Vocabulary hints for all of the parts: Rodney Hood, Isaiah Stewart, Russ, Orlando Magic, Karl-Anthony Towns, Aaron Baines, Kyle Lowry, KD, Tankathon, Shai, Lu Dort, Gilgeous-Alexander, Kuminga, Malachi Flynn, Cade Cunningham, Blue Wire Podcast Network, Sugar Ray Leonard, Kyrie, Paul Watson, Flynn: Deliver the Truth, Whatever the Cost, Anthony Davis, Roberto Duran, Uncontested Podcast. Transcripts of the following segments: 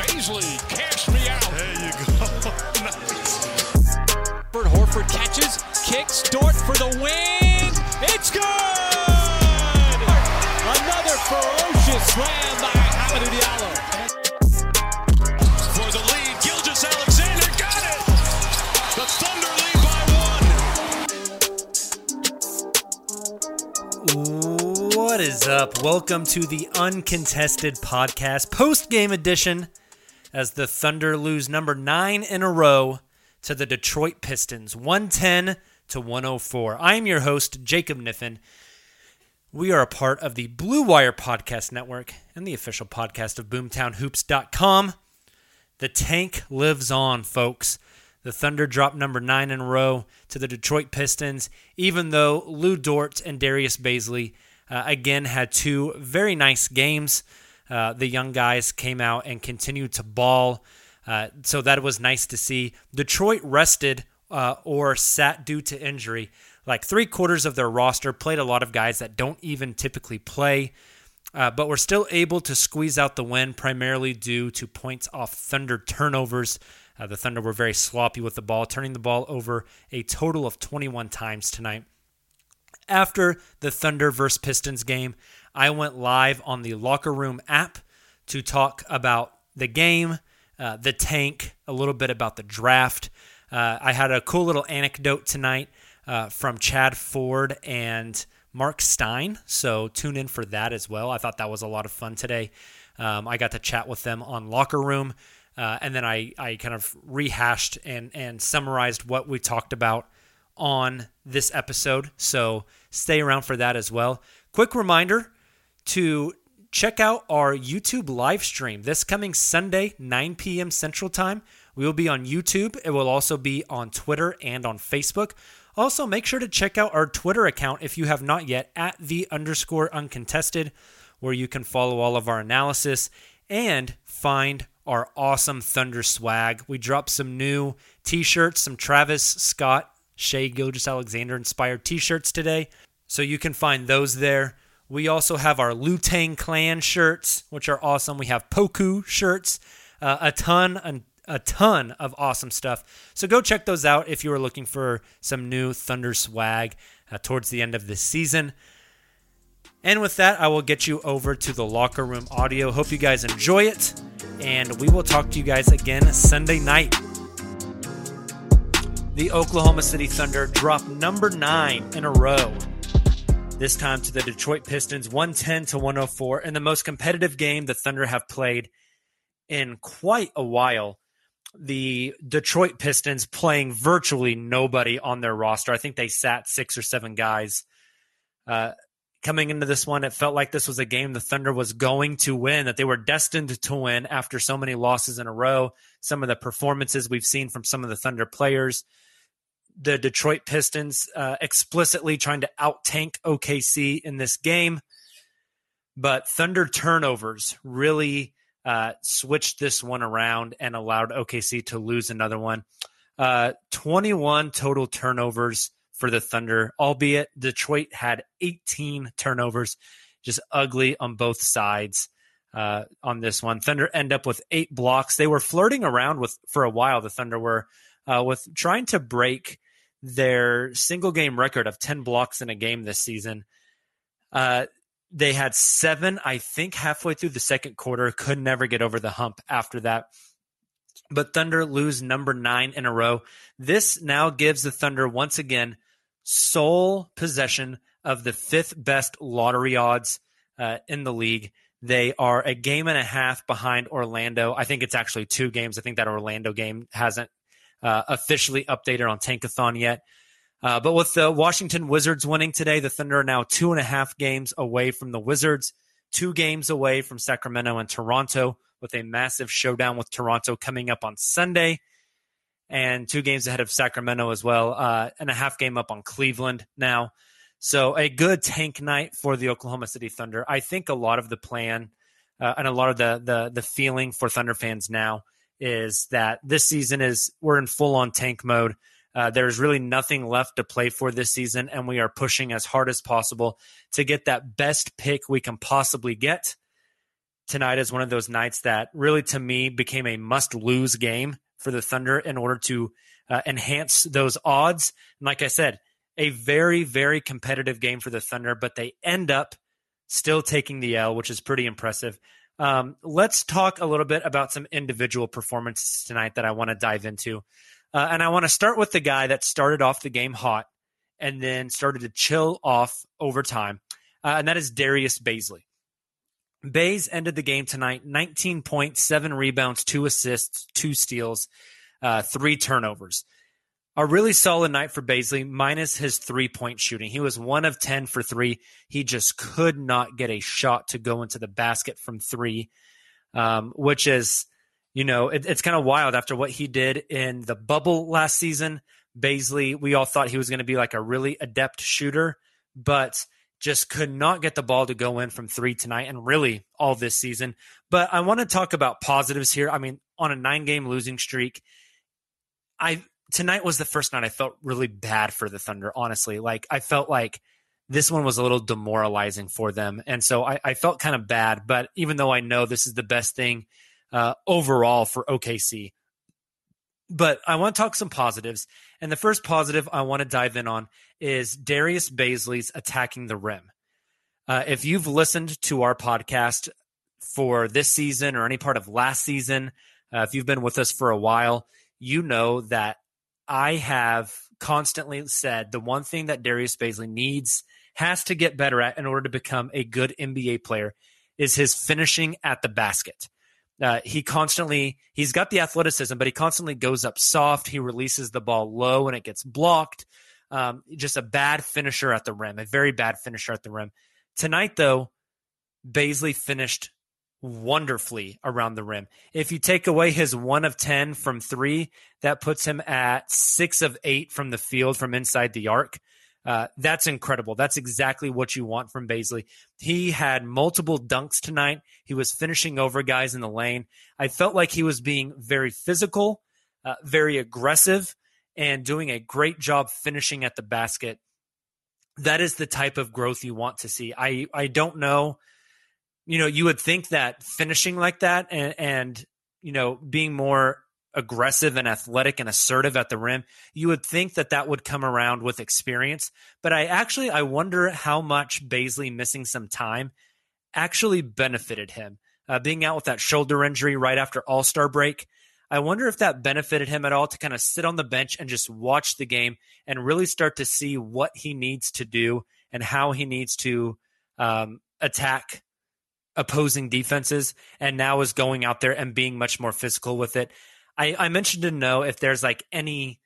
Bazley cash me out. There you go. Horford catches, kicks, Dort for the win. It's good! Another ferocious slam by Hamidou Diallo. For the lead, Gilgeous-Alexander got it! The Thunder lead by one. What is up? Welcome to the Uncontested Podcast post-game edition as the Thunder lose number 9 in a row to the Detroit Pistons, 110-104. I am your host, Jacob Niffin. We are a part of the Blue Wire Podcast Network and the official podcast of BoomTownHoops.com. The tank lives on, folks. The Thunder dropped number 9 in a row to the Detroit Pistons, even though Lu Dort and Darius Bazley, again, had two very nice games. The young guys came out and continued to ball. So that was nice to see. Detroit rested or sat due to injury. Like three-quarters of their roster played a lot of guys that don't even typically play, but were still able to squeeze out the win primarily due to points off Thunder turnovers. The Thunder were very sloppy with the ball, turning the ball over a total of 21 times tonight. After the Thunder versus Pistons game, I went live on the Locker Room app to talk about the game, the tank, a little bit about the draft. I had a cool little anecdote tonight from Chad Ford and Marc Stein, so tune in for that as well. I thought that was a lot of fun today. I got to chat with them on Locker Room, and then I kind of rehashed and summarized what we talked about on this episode, so stay around for that as well. Quick reminder to check out our YouTube live stream this coming Sunday, 9 p.m. Central Time. We will be on YouTube. It will also be on Twitter and on Facebook. Also, make sure to check out our Twitter account if you have not yet, at @the_uncontested, where you can follow all of our analysis and find our awesome Thunder swag. We dropped some new t-shirts, some Travis Scott, Shai, Gilgeous-Alexander inspired t-shirts today. So you can find those there. We also have our Lutang Clan shirts, which are awesome. We have Poku shirts, a ton of awesome stuff. So go check those out if you are looking for some new Thunder swag towards the end of this season. And with that, I will get you over to the Locker Room audio. Hope you guys enjoy it, and we will talk to you guys again Sunday night. The Oklahoma City Thunder dropped number 9 in a row, this time to the Detroit Pistons, 110-104, and the most competitive game the Thunder have played in quite a while. The Detroit Pistons playing virtually nobody on their roster. I think they sat 6 or 7 guys. Coming into this one, it felt like this was a game the Thunder was going to win, that they were destined to win after so many losses in a row. Some of the performances we've seen from some of the Thunder players. The Detroit Pistons explicitly trying to out-tank OKC in this game. But Thunder turnovers really switched this one around and allowed OKC to lose another one. 21 total turnovers for the Thunder, albeit Detroit had 18 turnovers, just ugly on both sides on this one. Thunder end up with 8 blocks. They were flirting around with, for a while, the Thunder were, with trying to break their single game record of 10 blocks in a game this season. They had 7, I think, halfway through the second quarter, could never get over the hump after that. But Thunder lose number 9 in a row. This now gives the Thunder, once again, sole possession of the 5th best lottery odds in the league. They are a game and a half behind Orlando. I think it's actually 2 games. I think that Orlando game hasn't officially updated on Tankathon yet. But with the Washington Wizards winning today, the Thunder are now 2.5 games away from the Wizards, 2 games away from Sacramento and Toronto, with a massive showdown with Toronto coming up on Sunday, and 2 games ahead of Sacramento as well, and a half game up on Cleveland now. So a good tank night for the Oklahoma City Thunder. I think a lot of the plan and a lot of the feeling for Thunder fans now is that this season is we're in full-on tank mode. There's really nothing left to play for this season, and we are pushing as hard as possible to get that best pick we can possibly get. Tonight is one of those nights that really, to me, became a must-lose game for the Thunder in order to enhance those odds. And like I said, a very, very competitive game for the Thunder, but they end up still taking the L, which is pretty impressive. Let's talk a little bit about some individual performances tonight that I want to dive into. And I want to start with the guy that started off the game hot and then started to chill off over time, and that is Darius Bazley. Baze ended the game tonight, 19 points, 7 rebounds, 2 assists, 2 steals, 3 turnovers. A really solid night for Bazley, minus his three-point shooting. He was 1 of 10 for 3. He just could not get a shot to go into the basket from 3, which is, you know, it's kind of wild after what he did in the bubble last season. Bazley, we all thought he was going to be like a really adept shooter, but just could not get the ball to go in from 3 tonight and really all this season. But I want to talk about positives here. I mean, on a 9-game losing streak, tonight was the first night I felt really bad for the Thunder, honestly. Like, I felt like this one was a little demoralizing for them. And so I felt kind of bad, but even though I know this is the best thing overall for OKC. But I want to talk some positives, and the first positive I want to dive in on is Darius Bazley's attacking the rim. If you've listened to our podcast for this season or any part of last season, if you've been with us for a while, you know that I have constantly said the one thing that Darius Bazley has to get better at in order to become a good NBA player is his finishing at the basket. He's got the athleticism, but he constantly goes up soft. He releases the ball low and it gets blocked. Just a bad finisher at the rim, a very bad finisher at the rim. Tonight, though, Bazley finished wonderfully around the rim. If you take away his 1 of 10 from 3, that puts him at 6 of 8 from the field from inside the arc. That's incredible. That's exactly what you want from Bazley. He had multiple dunks tonight. He was finishing over guys in the lane. I felt like he was being very physical, very aggressive, and doing a great job finishing at the basket. That is the type of growth you want to see. I don't know. You know, you would think that finishing like that and you know, being more aggressive and athletic and assertive at the rim, you would think that that would come around with experience. But I wonder how much Bazley missing some time actually benefited him. Being out with that shoulder injury right after All-Star break, I wonder if that benefited him at all to kind of sit on the bench and just watch the game and really start to see what he needs to do and how he needs to attack opposing defenses, and now is going out there and being much more physical with it. I mentioned to know if there's like if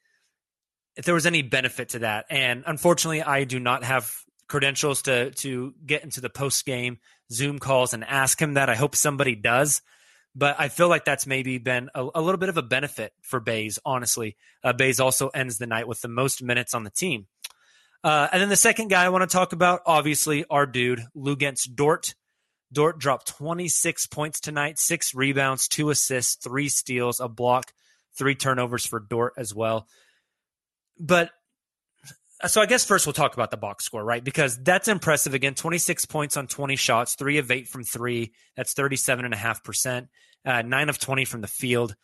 there was any benefit to that. And unfortunately, I do not have credentials to get into the post-game Zoom calls and ask him that. I hope somebody does. But I feel like that's maybe been a little bit of a benefit for Baze, honestly. Baze also ends the night with the most minutes on the team. And then the second guy I want to talk about, obviously, our dude, Lu Dort. Dort dropped 26 points tonight, 6 rebounds, 2 assists, 3 steals, a block, 3 turnovers for Dort as well. But so I guess first we'll talk about the box score, right? Because that's impressive. Again, 26 points on 20 shots, 3 of 8 from 3. That's 37.5%, 9 of 20 from the field.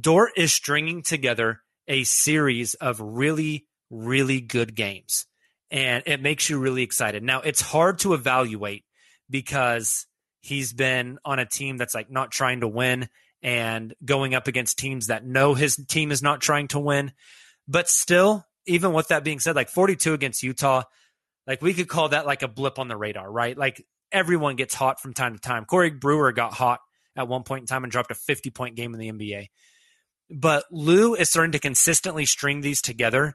Dort is stringing together a series of really, really good games, and it makes you really excited. Now, it's hard to evaluate because he's been on a team that's like not trying to win and going up against teams that know his team is not trying to win. But still, even with that being said, like 42 against Utah, like we could call that like a blip on the radar, right? Like everyone gets hot from time to time. Corey Brewer got hot at one point in time and dropped a 50-point game in the NBA. But Lu is starting to consistently string these together.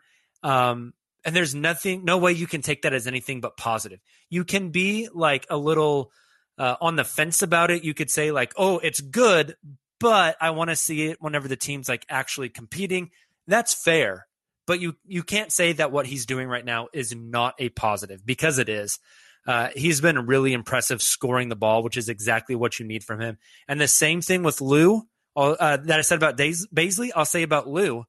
And there's no way you can take that as anything but positive. You can be like a little on the fence about it. You could say like, oh, it's good, but I want to see it whenever the team's like actually competing. That's fair. But you can't say that what he's doing right now is not a positive, because it is. He's been really impressive scoring the ball, which is exactly what you need from him. And the same thing with Lu that I said about Bazley, I'll say about Lu,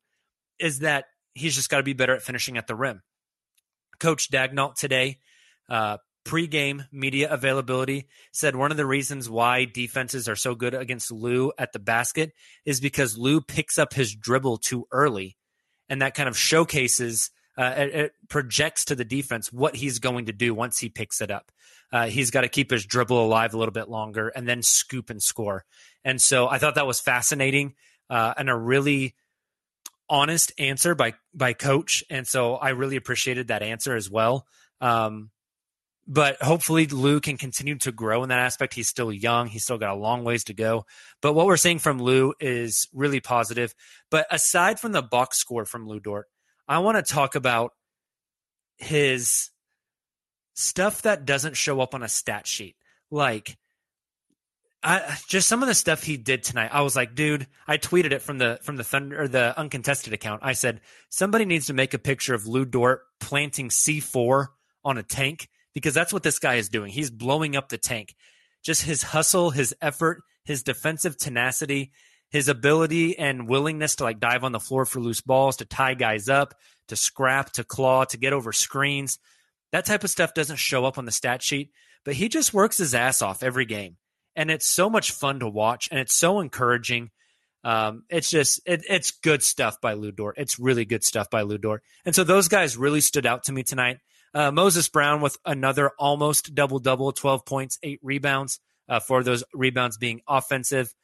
is that he's just got to be better at finishing at the rim. Coach Daigneault today, pregame media availability, said one of the reasons why defenses are so good against Lu at the basket is because Lu picks up his dribble too early. And that kind of showcases, it projects to the defense what he's going to do once he picks it up. He's got to keep his dribble alive a little bit longer and then scoop and score. And so I thought that was fascinating and a really honest answer by Coach. And so I really appreciated that answer as well. But hopefully Lu can continue to grow in that aspect. He's still young. He's still got a long ways to go. But what we're seeing from Lu is really positive. But aside from the box score from Lu Dort, I want to talk about his stuff that doesn't show up on a stat sheet. Like just some of the stuff he did tonight. I was like, dude, I tweeted it from the Thunder or the Uncontested account. I said, somebody needs to make a picture of Lu Dort planting C4 on a tank. Because that's what this guy is doing. He's blowing up the tank. Just his hustle, his effort, his defensive tenacity, his ability and willingness to like dive on the floor for loose balls, to tie guys up, to scrap, to claw, to get over screens. That type of stuff doesn't show up on the stat sheet, but he just works his ass off every game. And it's so much fun to watch, and it's so encouraging. It's good stuff by Lu Dort. It's really good stuff by Lu Dort. And so those guys really stood out to me tonight. Moses Brown with another almost double-double, 12 points, 8 rebounds, 4 of those rebounds being offensive,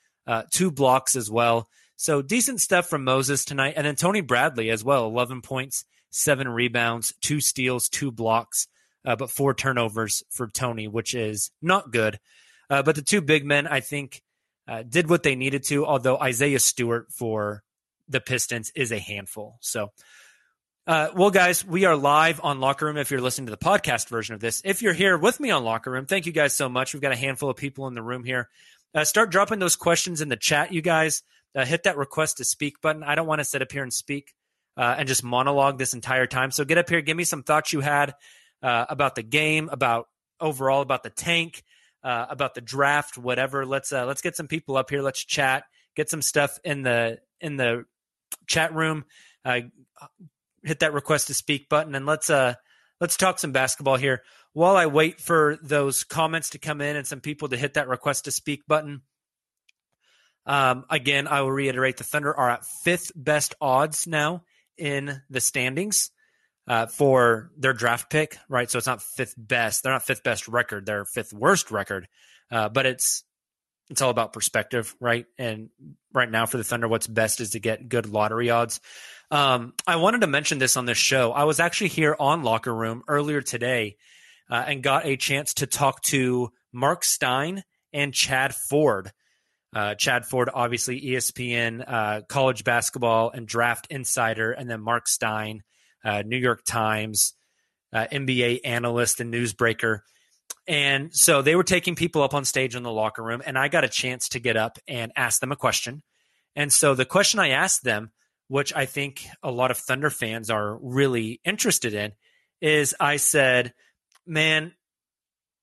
2 blocks as well. So decent stuff from Moses tonight. And then Tony Bradley as well, 11 points, 7 rebounds, 2 steals, 2 blocks, but 4 turnovers for Tony, which is not good. But the two big men, I think, did what they needed to, although Isaiah Stewart for the Pistons is a handful. So well, guys, we are live on Locker Room if you're listening to the podcast version of this. If you're here with me on Locker Room, thank you guys so much. We've got a handful of people in the room here. Start dropping those questions in the chat, you guys. Hit that request to speak button. I don't want to sit up here and speak and just monologue this entire time. So get up here. Give me some thoughts you had about the game, about overall, about the tank, about the draft, whatever. Let's get some people up here. Let's chat. Get some stuff in the chat room. Hit that request to speak button, and let's talk some basketball here. While I wait for those comments to come in and some people to hit that request to speak button, again, I will reiterate the Thunder are at 5th best odds now in the standings for their draft pick, right? So it's not 5th best. They're not 5th best record. They're 5th worst record, but it's all about perspective, right? And right now for the Thunder, what's best is to get good lottery odds. I wanted to mention this on this show. I was actually here on Locker Room earlier today and got a chance to talk to Marc Stein and Chad Ford. Chad Ford, obviously ESPN, college basketball and draft insider, and then Marc Stein, New York Times, NBA analyst and newsbreaker. And so they were taking people up on stage in the locker room, and I got a chance to get up and ask them a question. And so the question I asked them, which I think a lot of Thunder fans are really interested in, is I said, man,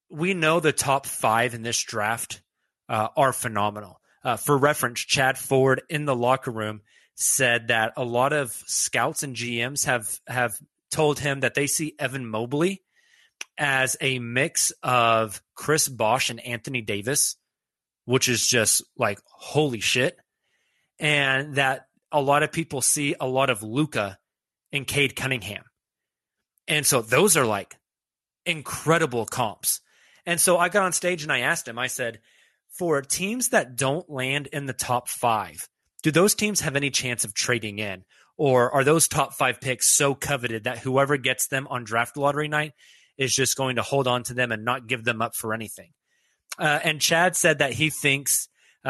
we know the top five in this draft are phenomenal. For reference, Chad Ford in the locker room said that a lot of scouts and GMs have told him that they see Evan Mobley as a mix of Chris Bosch and Anthony Davis, which is just like, holy shit. And that a lot of people see a lot of Luka and Cade Cunningham. And so those are like incredible comps. And so I got on stage and I asked him, I said, for teams that don't land in the top five, do those teams have any chance of trading in? Or are those top five picks so coveted that whoever gets them on draft lottery night is just going to hold on to them and not give them up for anything? And Chad said that he thinks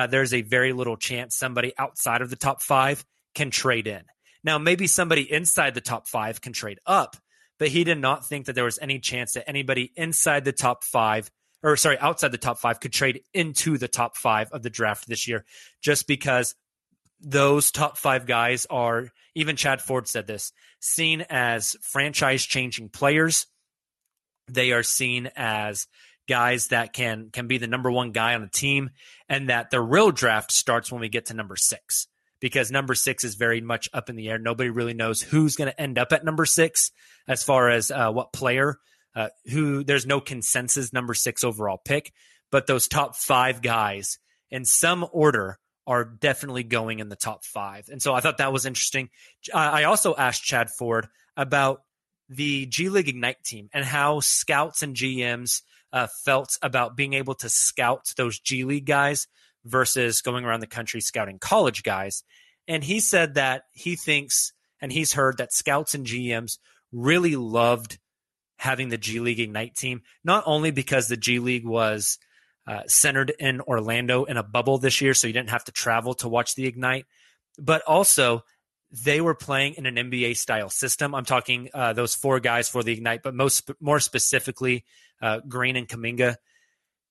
there's a very little chance somebody outside of the top five can trade in. Now, maybe somebody inside the top five can trade up, but he did not think that there was any chance that anybody inside the top five, or sorry, outside the top five could trade into the top five of the draft this year, just because those top five guys are, even Chad Ford said this, seen as franchise-changing players. They are seen as guys that can be the number one guy on the team, and that the real draft starts when we get to number six, because number six is very much up in the air. Nobody really knows who's going to end up at number six as far as what player, who there's no consensus number six overall pick, but those top five guys in some order are definitely going in the top five. And so I thought that was interesting. I also asked Chad Ford about the G League Ignite team and how scouts and GMs felt about being able to scout those G League guys versus going around the country scouting college guys. And he said that he thinks, and he's heard that scouts and GMs really loved having the G League Ignite team, not only because the G League was centered in Orlando in a bubble this year, so you didn't have to travel to watch the Ignite, but also they were playing in an NBA-style system. I'm talking those four guys for the Ignite, but more specifically Green and Kuminga.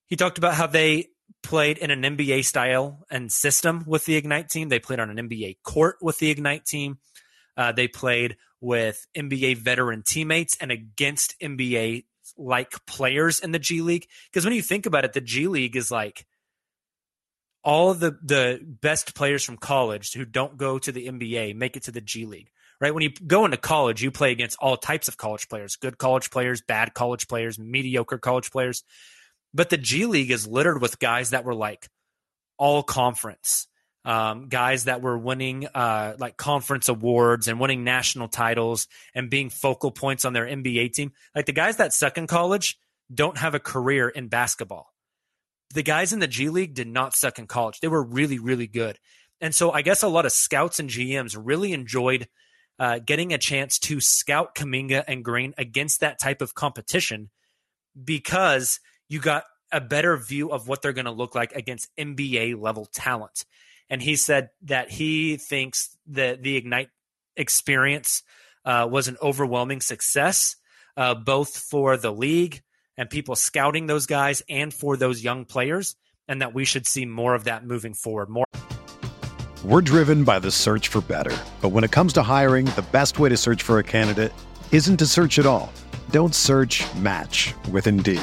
He talked about how they played in an NBA-style and system with the Ignite team. They played on an NBA court with the Ignite team. They played with NBA veteran teammates and against NBA-like players in the G League. Because when you think about it, the G League is like all of the best players from college who don't go to the NBA make it to the G League, right? When you go into college, you play against all types of college players, good college players, bad college players, mediocre college players. But the G League is littered with guys that were like all conference, guys that were winning like conference awards and winning national titles and being focal points on their NBA team. Like the guys that suck in college don't have a career in basketball. The guys in the G League did not suck in college. They were really, really good. And so I guess a lot of scouts and GMs really enjoyed getting a chance to scout Kuminga and Green against that type of competition, because you got a better view of what they're going to look like against NBA-level talent. And he said that he thinks that the Ignite experience was an overwhelming success, both for the league and people scouting those guys and for those young players, and that we should see more of that moving forward. We're driven by the search for better. But when it comes to hiring, the best way to search for a candidate isn't to search at all. Don't search, match with Indeed.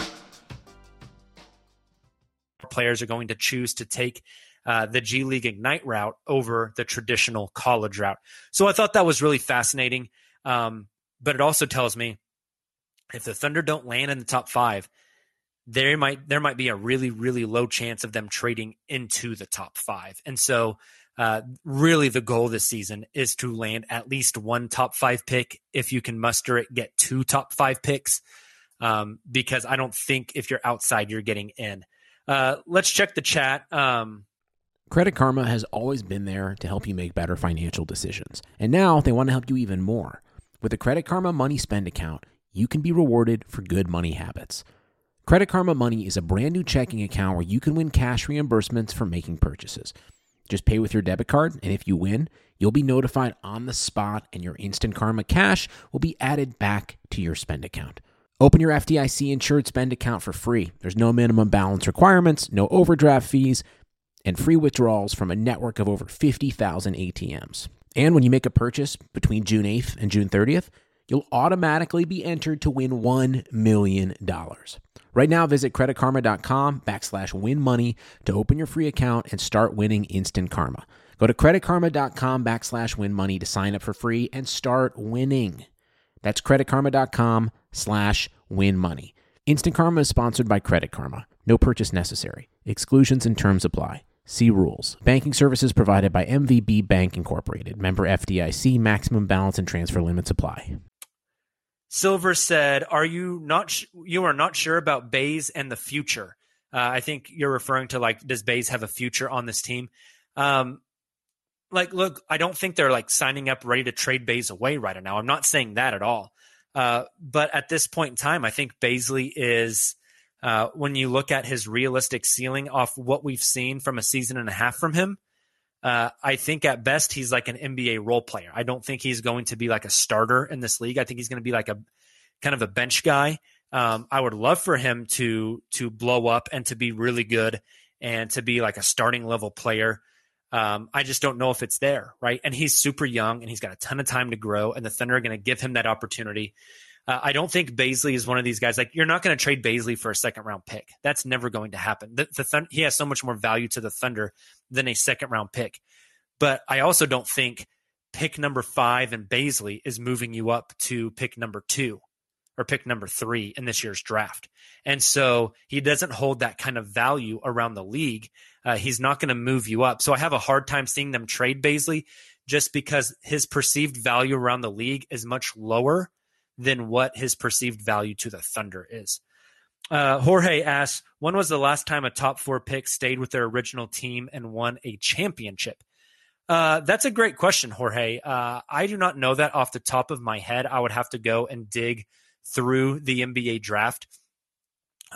players are going to choose to take the G League Ignite route over the traditional college route. So I thought that was really fascinating. But it also tells me if the Thunder don't land in the top five, there might be a really, really low chance of them trading into the top five. And so really the goal this season is to land at least one top five pick. If you can muster it, get two top five picks, because I don't think if you're outside, you're getting in. Let's check the chat. Credit Karma has always been there to help you make better financial decisions. And now they want to help you even more. With the Credit Karma Money Spend account, you can be rewarded for good money habits. Credit Karma Money is a brand new checking account where you can win cash reimbursements for making purchases. Just pay with your debit card, and if you win, you'll be notified on the spot, and your Instant Karma cash will be added back to your spend account. Open your FDIC insured spend account for free. There's no minimum balance requirements, no overdraft fees, and free withdrawals from a network of over 50,000 ATMs. And when you make a purchase between June 8th and June 30th, you'll automatically be entered to win $1 million. Right now, visit creditkarma.com/winmoney to open your free account and start winning Instant Karma. Go to creditkarma.com/winmoney to sign up for free and start winning. That's creditkarma.com/winmoney. Instant Karma is sponsored by Credit Karma. No purchase necessary. Exclusions and terms apply. See rules. Banking services provided by MVB Bank Incorporated. Member FDIC. Maximum balance and transfer limits apply. Silver said, "You are not sure about Baze and the future." I think you're referring to, like, does Baze have a future on this team? Look, I don't think they're signing up ready to trade Baze away right now. I'm not saying that at all. But at this point in time, I think Bazley is, when you look at his realistic ceiling off what we've seen from a season and a half from him, I think at best he's like an NBA role player. I don't think he's going to be like a starter in this league. I think he's going to be like a kind of a bench guy. I would love for him to blow up and to be really good and to be like a starting level player. I just don't know if it's there, right? And he's super young and he's got a ton of time to grow, and the Thunder are going to give him that opportunity. I don't think Bazley is one of these guys. You're not going to trade Bazley for a second-round pick. That's never going to happen. He has so much more value to the Thunder than a second-round pick. But I also don't think pick number 5 and Bazley is moving you up to pick number 2 or pick number 3 in this year's draft. And so he doesn't hold that kind of value around the league. He's not going to move you up. So I have a hard time seeing them trade Bazley just because his perceived value around the league is much lower than what his perceived value to the Thunder is. Jorge asks, when was the last time a top 4 pick stayed with their original team and won a championship? That's a great question, Jorge. I do not know that off the top of my head. I would have to go and dig through the NBA draft.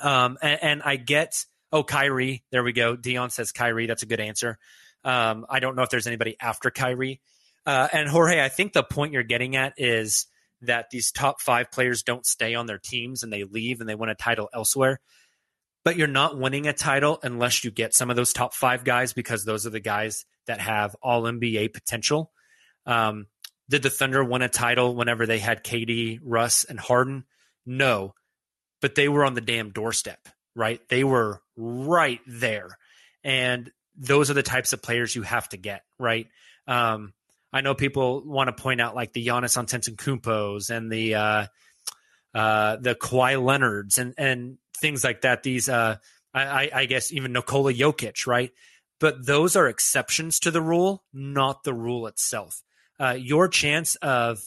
And I get, Kyrie. There we go. Dion says Kyrie. That's a good answer. I don't know if there's anybody after Kyrie. And Jorge, I think the point you're getting at is that these top 5 players don't stay on their teams and they leave and they win a title elsewhere. But you're not winning a title unless you get some of those top 5 guys, because those are the guys that have all NBA potential. Did the Thunder win a title whenever they had KD, Russ, and Harden? No, but they were on the damn doorstep, right? They were right there. And those are the types of players you have to get, right? I know people want to point out the Giannis Antetokounmpos and the Kawhi Leonards and things like that. These, I guess, even Nikola Jokic, right? But those are exceptions to the rule, not the rule itself. Your chance of,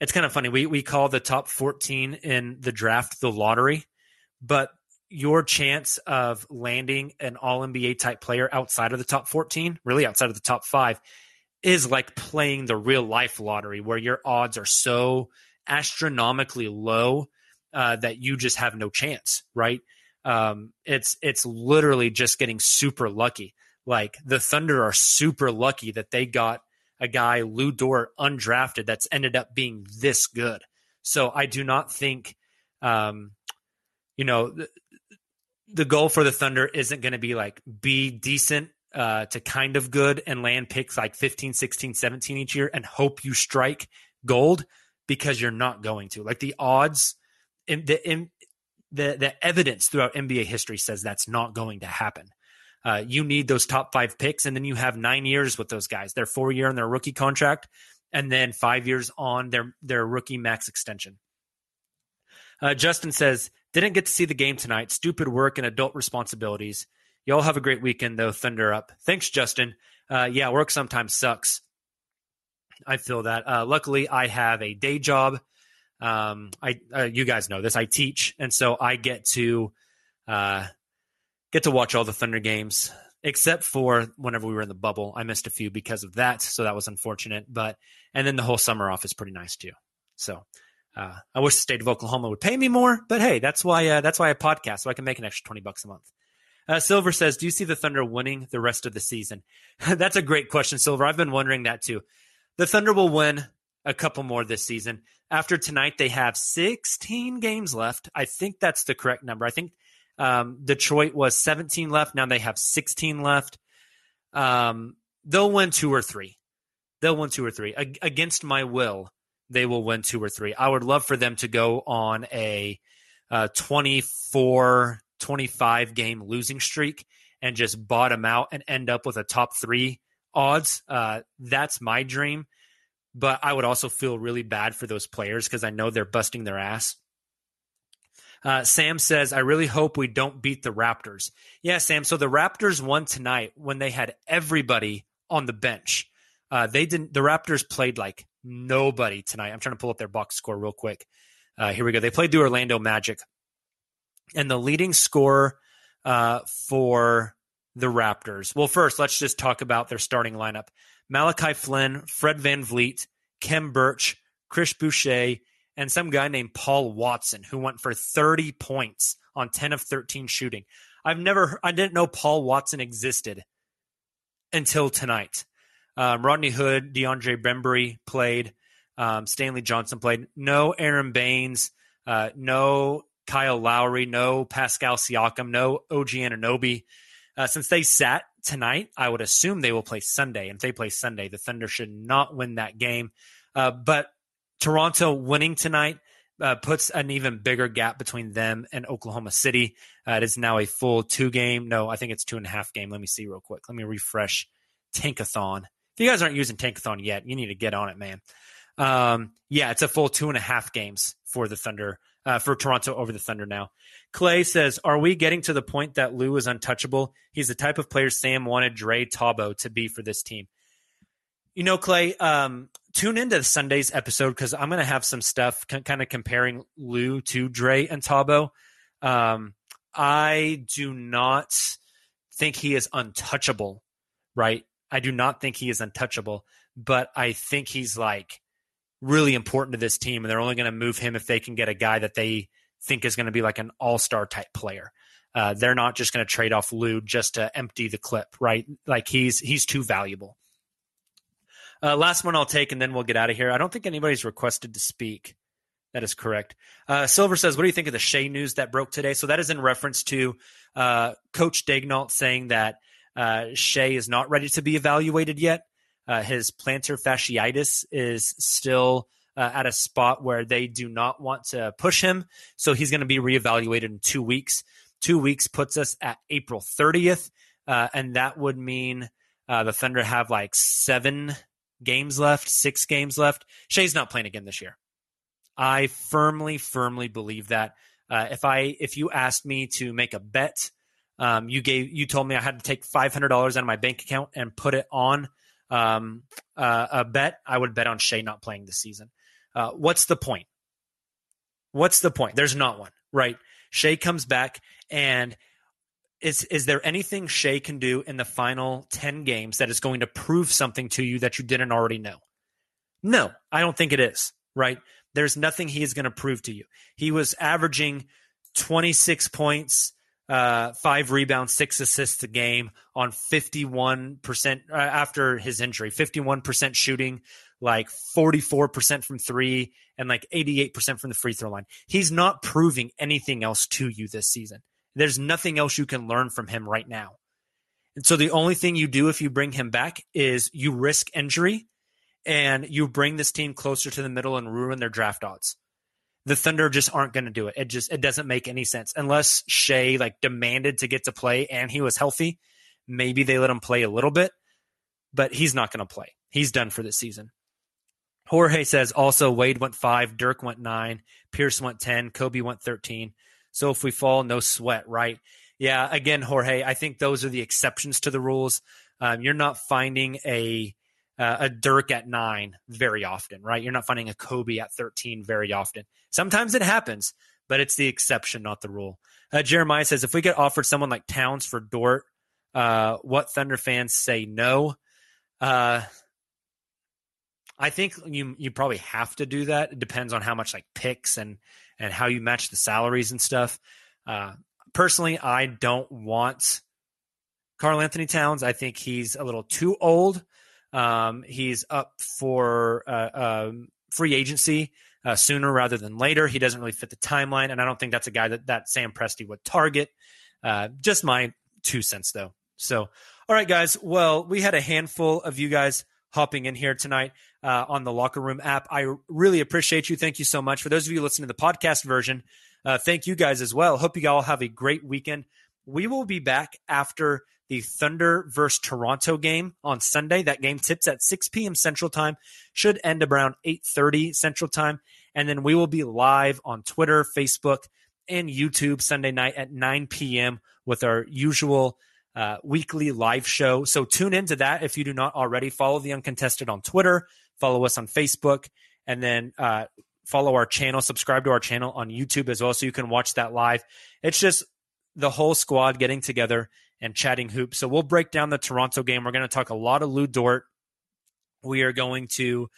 it's kind of funny. We call the top 14 in the draft the lottery, but your chance of landing an All-NBA type player outside of the top 14, really outside of the top 5, is like playing the real life lottery, where your odds are so astronomically low that you just have no chance, right? It's literally just getting super lucky. The Thunder are super lucky that they got a guy, Lu Dort, undrafted, that's ended up being this good. So I do not think, the goal for the Thunder isn't going to be be decent to kind of good and land picks 15, 16, 17 each year and hope you strike gold, because you're not going to. The odds, the evidence throughout NBA history says that's not going to happen. You need those top five picks, and then you have 9 years with those guys. They're 4 year on their rookie contract, and then 5 years on their rookie max extension. Justin says, didn't get to see the game tonight. Stupid work and adult responsibilities. Y'all have a great weekend, though. Thunder up. Thanks, Justin. Yeah, work sometimes sucks. I feel that. Luckily, I have a day job. You guys know this. I teach, and so I get to watch all the Thunder games, except for whenever we were in the bubble. I missed a few because of that, so that was unfortunate. And then the whole summer off is pretty nice too. So I wish the state of Oklahoma would pay me more, but hey, that's why I podcast, so I can make an extra $20 a month. Silver says, do you see the Thunder winning the rest of the season? That's a great question, Silver. I've been wondering that too. The Thunder will win a couple more this season. After tonight, they have 16 games left. I think that's the correct number. I think Detroit was 17 left. Now they have 16 left. They'll win two or three. Against my will, they will win two or three. I would love for them to go on a 24-25 game losing streak and just bottom out and end up with a top three odds. That's my dream, but I would also feel really bad for those players because I know they're busting their ass. Sam says, I really hope we don't beat the Raptors. Yeah, Sam. So the Raptors won tonight when they had everybody on the bench. They didn't. The Raptors played like nobody tonight. I'm trying to pull up their box score real quick. Here we go. They played the Orlando Magic. And the leading scorer for the Raptors. Well, first, let's just talk about their starting lineup. Malachi Flynn, Fred VanVleet, Kem Birch, Chris Boucher, and some guy named Paul Watson, who went for 30 points on 10 of 13 shooting. I didn't know Paul Watson existed until tonight. Rodney Hood, DeAndre Bembry played. Stanley Johnson played. No Aaron Baines. No Kyle Lowry, no Pascal Siakam, no OG Anunoby. Since they sat tonight, I would assume they will play Sunday. And if they play Sunday, the Thunder should not win that game. But Toronto winning tonight puts an even bigger gap between them and Oklahoma City. It is now a full two-game. No, I think it's 2.5 game. Let me see real quick. Let me refresh Tankathon. If you guys aren't using Tankathon yet, you need to get on it, man. Yeah, it's a full 2.5 games for the Thunder. For Toronto over the Thunder now. Clay says, are we getting to the point that Lou is untouchable? He's the type of player Sam wanted Dre Taubo to be for this team. You know, Clay, tune into Sunday's episode because I'm going to have some stuff kind of comparing Lou to Dre and Taubo. I do not think he is untouchable, right? I do not think he is untouchable, but I think he's like really important to this team, and they're only going to move him if they can get a guy that they think is going to be like an all-star type player. They're not just going to trade off Lou just to empty the clip, right? Like he's too valuable. Last one I'll take, and then we'll get out of here. I don't think anybody's requested to speak. That is correct. Silver says, what do you think of the Shai news that broke today? So that is in reference to Coach Daigneault saying that Shai is not ready to be evaluated yet. His plantar fasciitis is still at a spot where they do not want to push him. So he's going to be reevaluated in 2 weeks. 2 weeks puts us at April 30th. And that would mean the Thunder have like 6 games left. Shai's not playing again this year. I firmly believe that. If you asked me to make a bet, you told me I had to take $500 out of my bank account and put it on a bet, I would bet on Shai not playing this season. What's the point? There's not one, right? Shai comes back, and is there anything Shai can do in the final 10 games that is going to prove something to you that you didn't already know? No, I don't think it is, right? There's nothing he is going to prove to you. He was averaging 26 points, 5 rebounds, 6 assists a game on 51% after his injury, 51% shooting, like 44% from three, and like 88% from the free throw line. He's not proving anything else to you this season. There's nothing else you can learn from him right now. And so the only thing you do if you bring him back is you risk injury and you bring this team closer to the middle and ruin their draft odds. the Thunder just aren't going to do it. It doesn't make any sense. Unless Shai demanded to get to play and he was healthy, maybe they let him play a little bit, but he's not going to play. He's done for this season. Jorge says also Wade went 5, Dirk went 9, Pierce went 10, Kobe went 13. So if we fall, no sweat, right? Yeah, again, Jorge, I think those are the exceptions to the rules. You're not finding a Dirk at 9 very often, right? You're not finding a Kobe at 13 very often. Sometimes it happens, but it's the exception, not the rule. Jeremiah says, if we get offered someone like Towns for Dort, what Thunder fans say no? I think you probably have to do that. It depends on how much picks and how you match the salaries and stuff. Personally, I don't want Karl-Anthony Towns. I think he's a little too old. He's up for free agency sooner rather than later. He doesn't really fit the timeline, and I don't think that's a guy that Sam Presti would target. Just my 2 cents, though. So, all right, guys. Well, we had a handful of you guys hopping in here tonight on the Locker Room app. I really appreciate you. Thank you so much. For those of you listening to the podcast version, thank you guys as well. Hope you all have a great weekend. We will be back after the Thunder versus Toronto game on Sunday. That game tips at 6 p.m. Central Time, should end around 8:30 Central Time. And then we will be live on Twitter, Facebook, and YouTube Sunday night at 9 p.m. with our usual weekly live show. So tune into that if you do not already. Follow The Uncontested on Twitter, follow us on Facebook, and then follow our channel, subscribe to our channel on YouTube as well so you can watch that live. It's just the whole squad getting together and chatting hoops. So we'll break down the Toronto game. We're going to talk a lot of Lu Dort. We are going to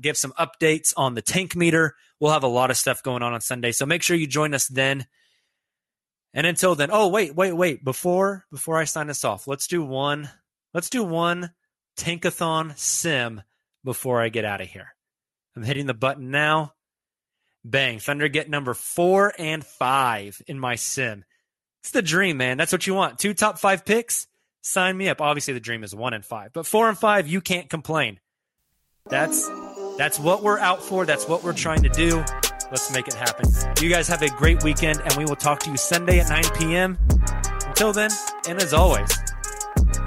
give some updates on the tank meter. We'll have a lot of stuff going on Sunday. So make sure you join us then. And until then, oh, wait. Before I sign us off, let's do one Tankathon sim before I get out of here. I'm hitting the button now. Bang. Thunder get number 4 and 5 in my sim. It's the dream, man. That's what you want. 2 top 5 picks? Sign me up. Obviously, the dream is 1 and 5. But 4 and 5, you can't complain. That's what we're out for. That's what we're trying to do. Let's make it happen. You guys have a great weekend, and we will talk to you Sunday at 9 p.m. Until then, and as always,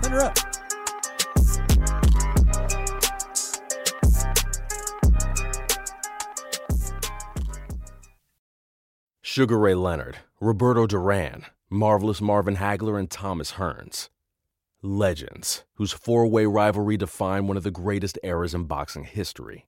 Thunder up. Sugar Ray Leonard, Roberto Duran, Marvelous Marvin Hagler, and Thomas Hearns. Legends, whose four-way rivalry defined one of the greatest eras in boxing history.